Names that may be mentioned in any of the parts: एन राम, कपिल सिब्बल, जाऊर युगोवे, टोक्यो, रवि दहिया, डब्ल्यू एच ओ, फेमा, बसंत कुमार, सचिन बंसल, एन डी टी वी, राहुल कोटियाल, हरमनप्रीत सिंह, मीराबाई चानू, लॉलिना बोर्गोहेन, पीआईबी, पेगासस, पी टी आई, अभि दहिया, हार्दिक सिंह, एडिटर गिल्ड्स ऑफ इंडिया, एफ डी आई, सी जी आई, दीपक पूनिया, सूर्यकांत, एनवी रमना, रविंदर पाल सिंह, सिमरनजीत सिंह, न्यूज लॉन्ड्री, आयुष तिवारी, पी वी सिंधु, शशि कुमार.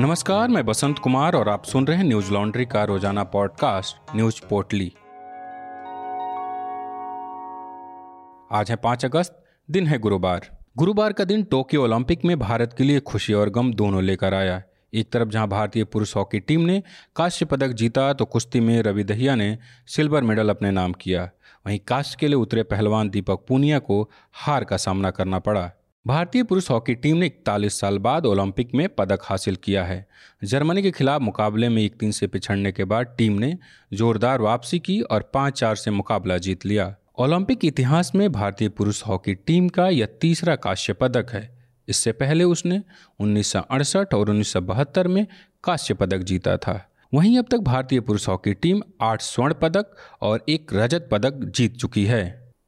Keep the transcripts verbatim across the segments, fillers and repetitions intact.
नमस्कार, मैं बसंत कुमार और आप सुन रहे हैं न्यूज लॉन्ड्री का रोजाना पॉडकास्ट न्यूज पोटली। आज है पाँच अगस्त, दिन है गुरुवार। गुरुवार का दिन टोक्यो ओलंपिक में भारत के लिए खुशी और गम दोनों लेकर आया। एक तरफ जहां भारतीय पुरुष हॉकी टीम ने कांस्य पदक जीता तो कुश्ती में रवि दहिया ने सिल्वर मेडल अपने नाम किया। वहीं कांस्य के लिए उतरे पहलवान दीपक पूनिया को हार का सामना करना पड़ा। भारतीय पुरुष हॉकी टीम ने इकतालीस साल बाद ओलंपिक में पदक हासिल किया है। जर्मनी के खिलाफ मुकाबले में एक तीन से पिछड़ने के बाद टीम ने जोरदार वापसी की और पाँच चार से मुकाबला जीत लिया। ओलंपिक इतिहास में भारतीय पुरुष हॉकी टीम का यह तीसरा कांस्य पदक है। इससे पहले उसने उन्नीस सौ अड़सठ और उन्नीस सौ बहत्तर में कांस्य पदक जीता था। वहीं अब तक भारतीय पुरुष हॉकी टीम आठ स्वर्ण पदक और एक रजत पदक जीत चुकी है।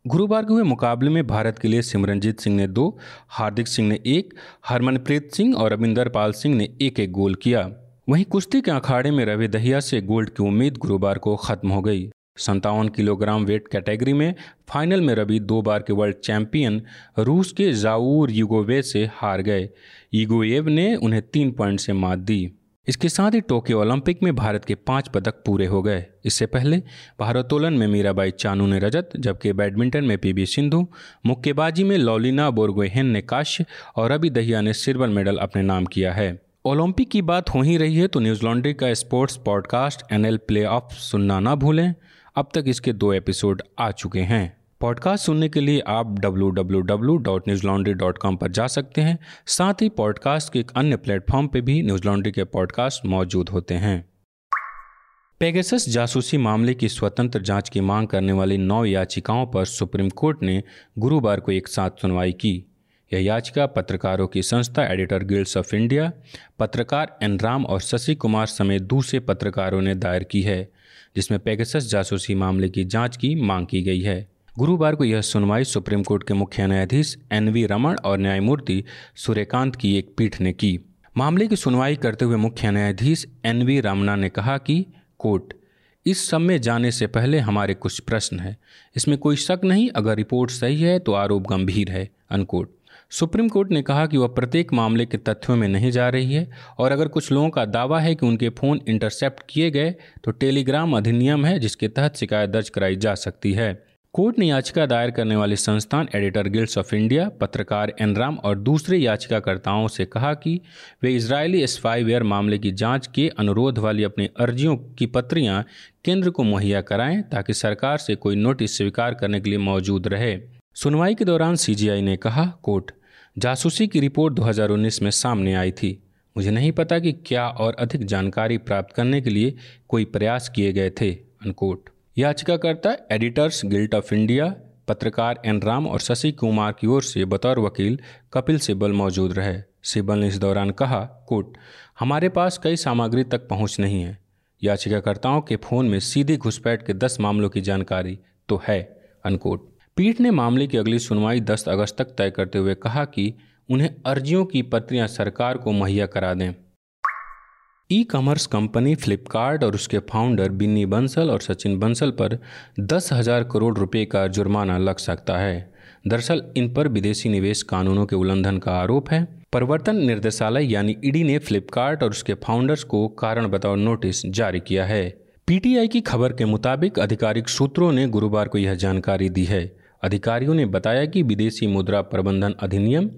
गुरुवार के हुए मुकाबले में भारत के लिए सिमरनजीत सिंह ने दो, हार्दिक सिंह ने एक, हरमनप्रीत सिंह और रविंदर पाल सिंह ने एक एक गोल किया। वहीं कुश्ती के अखाड़े में रवि दहिया से गोल्ड की उम्मीद गुरुवार को खत्म हो गई। सत्तावन किलोग्राम वेट कैटेगरी में फाइनल में रवि दो बार के वर्ल्ड चैंपियन रूस के जाऊर युगोवे से हार गए। युगोवेव ने उन्हें तीन पॉइंट से मात दी। इसके साथ ही टोक्यो ओलंपिक में भारत के पाँच पदक पूरे हो गए। इससे पहले भारोत्तोलन में मीराबाई चानू ने रजत, जबकि बैडमिंटन में पी वी सिंधु, मुक्केबाजी में लॉलिना बोर्गोहेन ने कांस्य और अभि दहिया ने सिल्वर मेडल अपने नाम किया है। ओलंपिक की बात हो ही रही है तो न्यूज लॉन्ड्री का sports podcast N L playoff सुनना ना भूलें। अब तक इसके दो एपिसोड आ चुके हैं। पॉडकास्ट सुनने के लिए आप W W W dot न्यूज लॉन्ड्री dot com पर जा सकते हैं। साथ ही पॉडकास्ट के एक अन्य प्लेटफॉर्म पर भी न्यूज लॉन्ड्री के पॉडकास्ट मौजूद होते हैं। पेगासस जासूसी मामले की स्वतंत्र जांच की मांग करने वाली नौ याचिकाओं पर सुप्रीम कोर्ट ने गुरुवार को एक साथ सुनवाई की। यह याचिका पत्रकारों की संस्था एडिटर गिल्ड्स ऑफ इंडिया, पत्रकार एन राम और शशि कुमार समेत दूसरे पत्रकारों ने दायर की है, जिसमें पेगासस जासूसी मामले की जाँच की मांग की गई है। गुरुवार को यह सुनवाई सुप्रीम कोर्ट के मुख्य न्यायाधीश एनवी रमना और न्यायमूर्ति सूर्यकांत की एक पीठ ने की। मामले की सुनवाई करते हुए मुख्य न्यायाधीश एनवी रमना ने कहा कि कोर्ट, इस सब में जाने से पहले हमारे कुछ प्रश्न हैं। इसमें कोई शक नहीं, अगर रिपोर्ट सही है तो आरोप गंभीर है, अनकोट। सुप्रीम कोर्ट ने कहा कि वह प्रत्येक मामले के तथ्यों में नहीं जा रही है और अगर कुछ लोगों का दावा है कि उनके फ़ोन इंटरसेप्ट किए गए तो टेलीग्राम अधिनियम है जिसके तहत शिकायत दर्ज कराई जा सकती है। कोर्ट ने याचिका दायर करने वाली संस्थान एडिटर गिल्ड्स ऑफ इंडिया, पत्रकार एन राम और दूसरे याचिकाकर्ताओं से कहा कि वे इजरायली स्पाईवेयर मामले की जांच के अनुरोध वाली अपनी अर्जियों की पत्रियां केंद्र को मुहैया कराएं ताकि सरकार से कोई नोटिस स्वीकार करने के लिए मौजूद रहे। सुनवाई के दौरान सी जी आई ने कहा, कोर्ट, जासूसी की रिपोर्ट दो हज़ार उन्नीस में सामने आई थी। मुझे नहीं पता कि क्या और अधिक जानकारी प्राप्त करने के लिए कोई प्रयास किए गए थे, अनकोट। याचिकाकर्ता एडिटर्स गिल्ड ऑफ इंडिया, पत्रकार एन राम और शशि कुमार की ओर से बतौर वकील कपिल सिब्बल मौजूद रहे। सिब्बल ने इस दौरान कहा, कोर्ट, हमारे पास कई सामग्री तक पहुंच नहीं है। याचिकाकर्ताओं के फ़ोन में सीधे घुसपैठ के दस मामलों की जानकारी तो है, अनकोट। पीठ ने मामले की अगली सुनवाई दस अगस्त तक तय करते हुए कहा कि उन्हें अर्जियों की पत्रियाँ सरकार को मुहैया करा दें। ई कॉमर्स कंपनी फ्लिपकार्ट और उसके फाउंडर बिन्नी बंसल और सचिन बंसल पर दस हज़ार करोड़ रुपए का जुर्माना लग सकता है। दरअसल इन पर विदेशी निवेश कानूनों के उल्लंघन का आरोप है। प्रवर्तन निदेशालय यानी ई डी ने फ्लिपकार्ट और उसके फाउंडर्स को कारण बताओ नोटिस जारी किया है। पी टी आई की खबर के मुताबिक आधिकारिक सूत्रों ने गुरुवार को यह जानकारी दी है। अधिकारियों ने बताया कि विदेशी मुद्रा प्रबंधन अधिनियम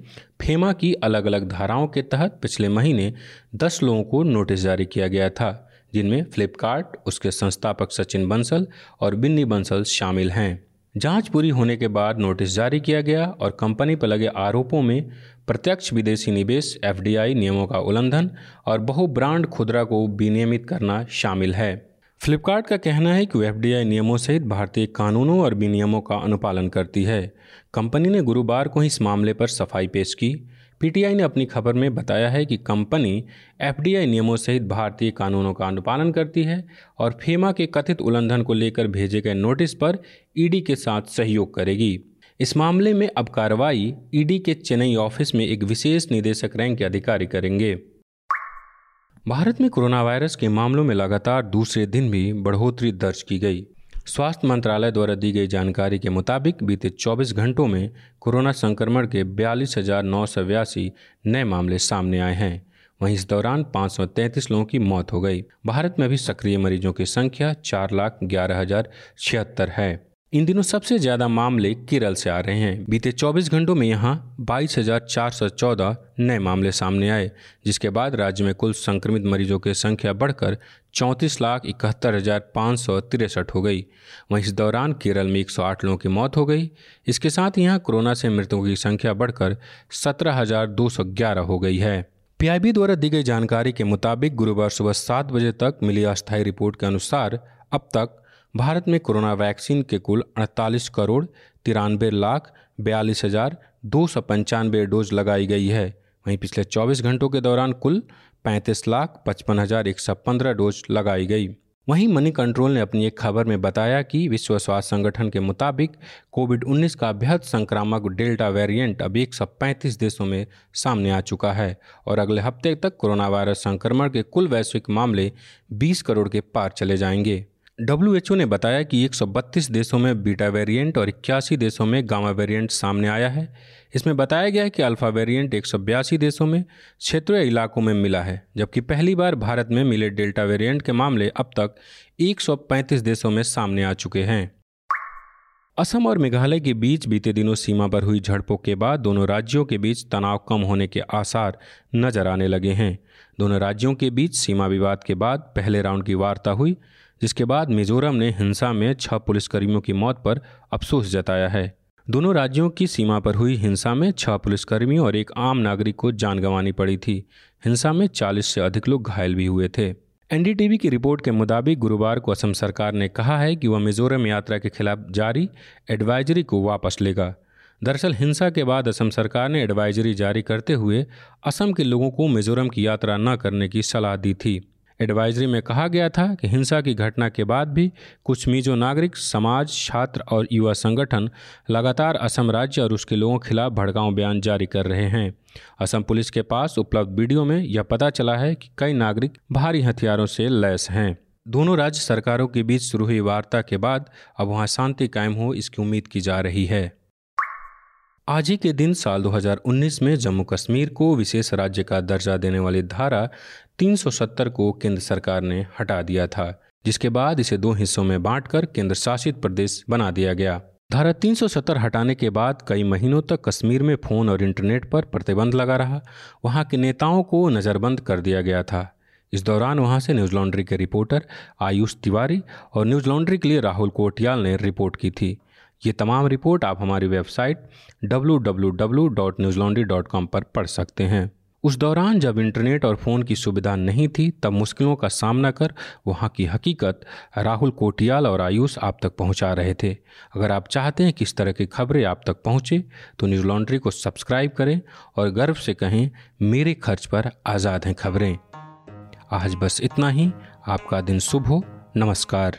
फेमा की अलग अलग धाराओं के तहत पिछले महीने दस लोगों को नोटिस जारी किया गया था, जिनमें फ्लिपकार्ट, उसके संस्थापक सचिन बंसल और बिन्नी बंसल शामिल हैं। जांच पूरी होने के बाद नोटिस जारी किया गया और कंपनी पर लगे आरोपों में प्रत्यक्ष विदेशी निवेश, एफ डी आई नियमों का उल्लंघन और बहुब्रांड खुदरा को विनियमित करना शामिल है। फ्लिपकार्ट का कहना है कि वह एफ डी आई नियमों सहित भारतीय कानूनों और विनियमों का अनुपालन करती है। कंपनी ने गुरुवार को ही इस मामले पर सफाई पेश की। पी टी आई ने अपनी खबर में बताया है कि कंपनी एफ डी आई नियमों सहित भारतीय कानूनों का अनुपालन करती है और फेमा के कथित उल्लंघन को लेकर भेजे गए नोटिस पर ई डी के साथ सहयोग करेगी। इस मामले में अब कार्रवाई ई डी के चेन्नई ऑफिस में एक विशेष निदेशक रैंक के अधिकारी करेंगे। भारत में कोरोना वायरस के मामलों में लगातार दूसरे दिन भी बढ़ोतरी दर्ज की गई। स्वास्थ्य मंत्रालय द्वारा दी गई जानकारी के मुताबिक बीते चौबीस घंटों में कोरोना संक्रमण के बयालीस हज़ार नौ सौ बयासी नए मामले सामने आए हैं। वहीं इस दौरान पाँच सौ तैंतीस लोगों की मौत हो गई। भारत में अभी सक्रिय मरीजों की संख्या चार लाख ग्यारह हजार छिहत्तर है। इन दिनों सबसे ज्यादा मामले केरल से आ रहे हैं। बीते चौबीस घंटों में यहां बाईस हजार चार सौ चौदह नए मामले सामने आए, जिसके बाद राज्य में कुल संक्रमित मरीजों की संख्या बढ़कर चौंतीस लाख इकहत्तर हजार पाँच सौ तिरसठ हो गई। वहीं इस दौरान केरल में एक सौ आठ लोगों की मौत हो गई। इसके साथ यहां कोरोना से मृतकों की संख्या बढ़कर सत्रह हजार दो सौ ग्यारह हो गई है। पीआईबी द्वारा दी गई जानकारी के मुताबिक गुरुवार सुबह सात बजे तक मिली अस्थायी रिपोर्ट के अनुसार अब तक भारत में कोरोना वैक्सीन के कुल अड़तालीस करोड़ तिरानवे लाख बयालीस हजार दो सौ पंचानवे डोज लगाई गई है। वहीं पिछले चौबीस घंटों के दौरान कुल पैंतीस लाख पचपन हजार एक सौ पंद्रह डोज लगाई गई। वहीं मनी कंट्रोल ने अपनी एक खबर में बताया कि विश्व स्वास्थ्य संगठन के मुताबिक कोविड उन्नीस का बेहद संक्रामक डेल्टा वेरिएंट अब एक सौ पैंतीस देशों में सामने आ चुका है और अगले हफ्ते तक कोरोना वायरस संक्रमण के कुल वैश्विक मामले बीस करोड़ के पार चले जाएंगे। डब्ल्यू एच ओ ने बताया कि एक सौ बत्तीस देशों में बीटा वेरिएंट और इक्यासी देशों में गामा वेरिएंट सामने आया है। इसमें बताया गया है कि अल्फा वेरिएंट एक सौ बयासी देशों में क्षेत्रीय इलाकों में मिला है, जबकि पहली बार भारत में मिले डेल्टा वेरिएंट के मामले अब तक एक सौ पैंतीस देशों में सामने आ चुके हैं। असम और मेघालय के बीच बीते दिनों सीमा पर हुई झड़पों के बाद दोनों राज्यों के बीच तनाव कम होने के आसार नजर आने लगे हैं। दोनों राज्यों के बीच सीमा विवाद के बाद पहले राउंड की वार्ता हुई, जिसके बाद मिजोरम ने हिंसा में छह पुलिसकर्मियों की मौत पर अफसोस जताया है। दोनों राज्यों की सीमा पर हुई हिंसा में छह पुलिसकर्मियों और एक आम नागरिक को जान गंवानी पड़ी थी। हिंसा में चालीस से अधिक लोग घायल भी हुए थे। एन डी टी वी की रिपोर्ट के मुताबिक गुरुवार को असम सरकार ने कहा है कि वह मिजोरम यात्रा के खिलाफ जारी एडवाइजरी को वापस लेगा। दरअसल हिंसा के बाद असम सरकार ने एडवाइजरी जारी करते हुए असम के लोगों को मिजोरम की यात्रा न करने की सलाह दी थी। एडवाइजरी में कहा गया था कि हिंसा की घटना के बाद भी कुछ मिजो नागरिक, समाज, छात्र और युवा संगठन लगातार असम राज्य और उसके लोगों के खिलाफ भड़काऊ बयान जारी कर रहे हैं। असम पुलिस के पास उपलब्ध वीडियो में यह पता चला है कि कई नागरिक भारी हथियारों से लैस हैं। दोनों राज्य सरकारों के बीच शुरू हुई वार्ता के बाद अब वहाँ शांति कायम हो, इसकी उम्मीद की जा रही है। आज ही के दिन साल दो हजार उन्नीस में जम्मू कश्मीर को विशेष राज्य का दर्जा देने वाली धारा तीन सौ सत्तर को केंद्र सरकार ने हटा दिया था, जिसके बाद इसे दो हिस्सों में बांटकर केंद्र शासित प्रदेश बना दिया गया। धारा तीन सौ सत्तर हटाने के बाद कई महीनों तक कश्मीर में फोन और इंटरनेट पर प्रतिबंध लगा रहा। वहां के नेताओं को नज़रबंद कर दिया गया था। इस दौरान वहां से न्यूज लॉन्ड्री के रिपोर्टर आयुष तिवारी और न्यूज लॉन्ड्री के लिए राहुल कोटियाल ने रिपोर्ट की थी। ये तमाम रिपोर्ट आप हमारी website W W W dot न्यूज लॉन्ड्री dot com पर पढ़ सकते हैं। उस दौरान जब इंटरनेट और फ़ोन की सुविधा नहीं थी, तब मुश्किलों का सामना कर वहाँ की हकीकत राहुल कोटियाल और आयुष आप तक पहुँचा रहे थे। अगर आप चाहते हैं कि इस तरह की खबरें आप तक पहुँचे तो न्यूज लॉन्ड्री को सब्सक्राइब करें और गर्व से कहें, मेरे खर्च पर आज़ाद हैं खबरें। आज बस इतना ही। आपका दिन शुभ हो। नमस्कार।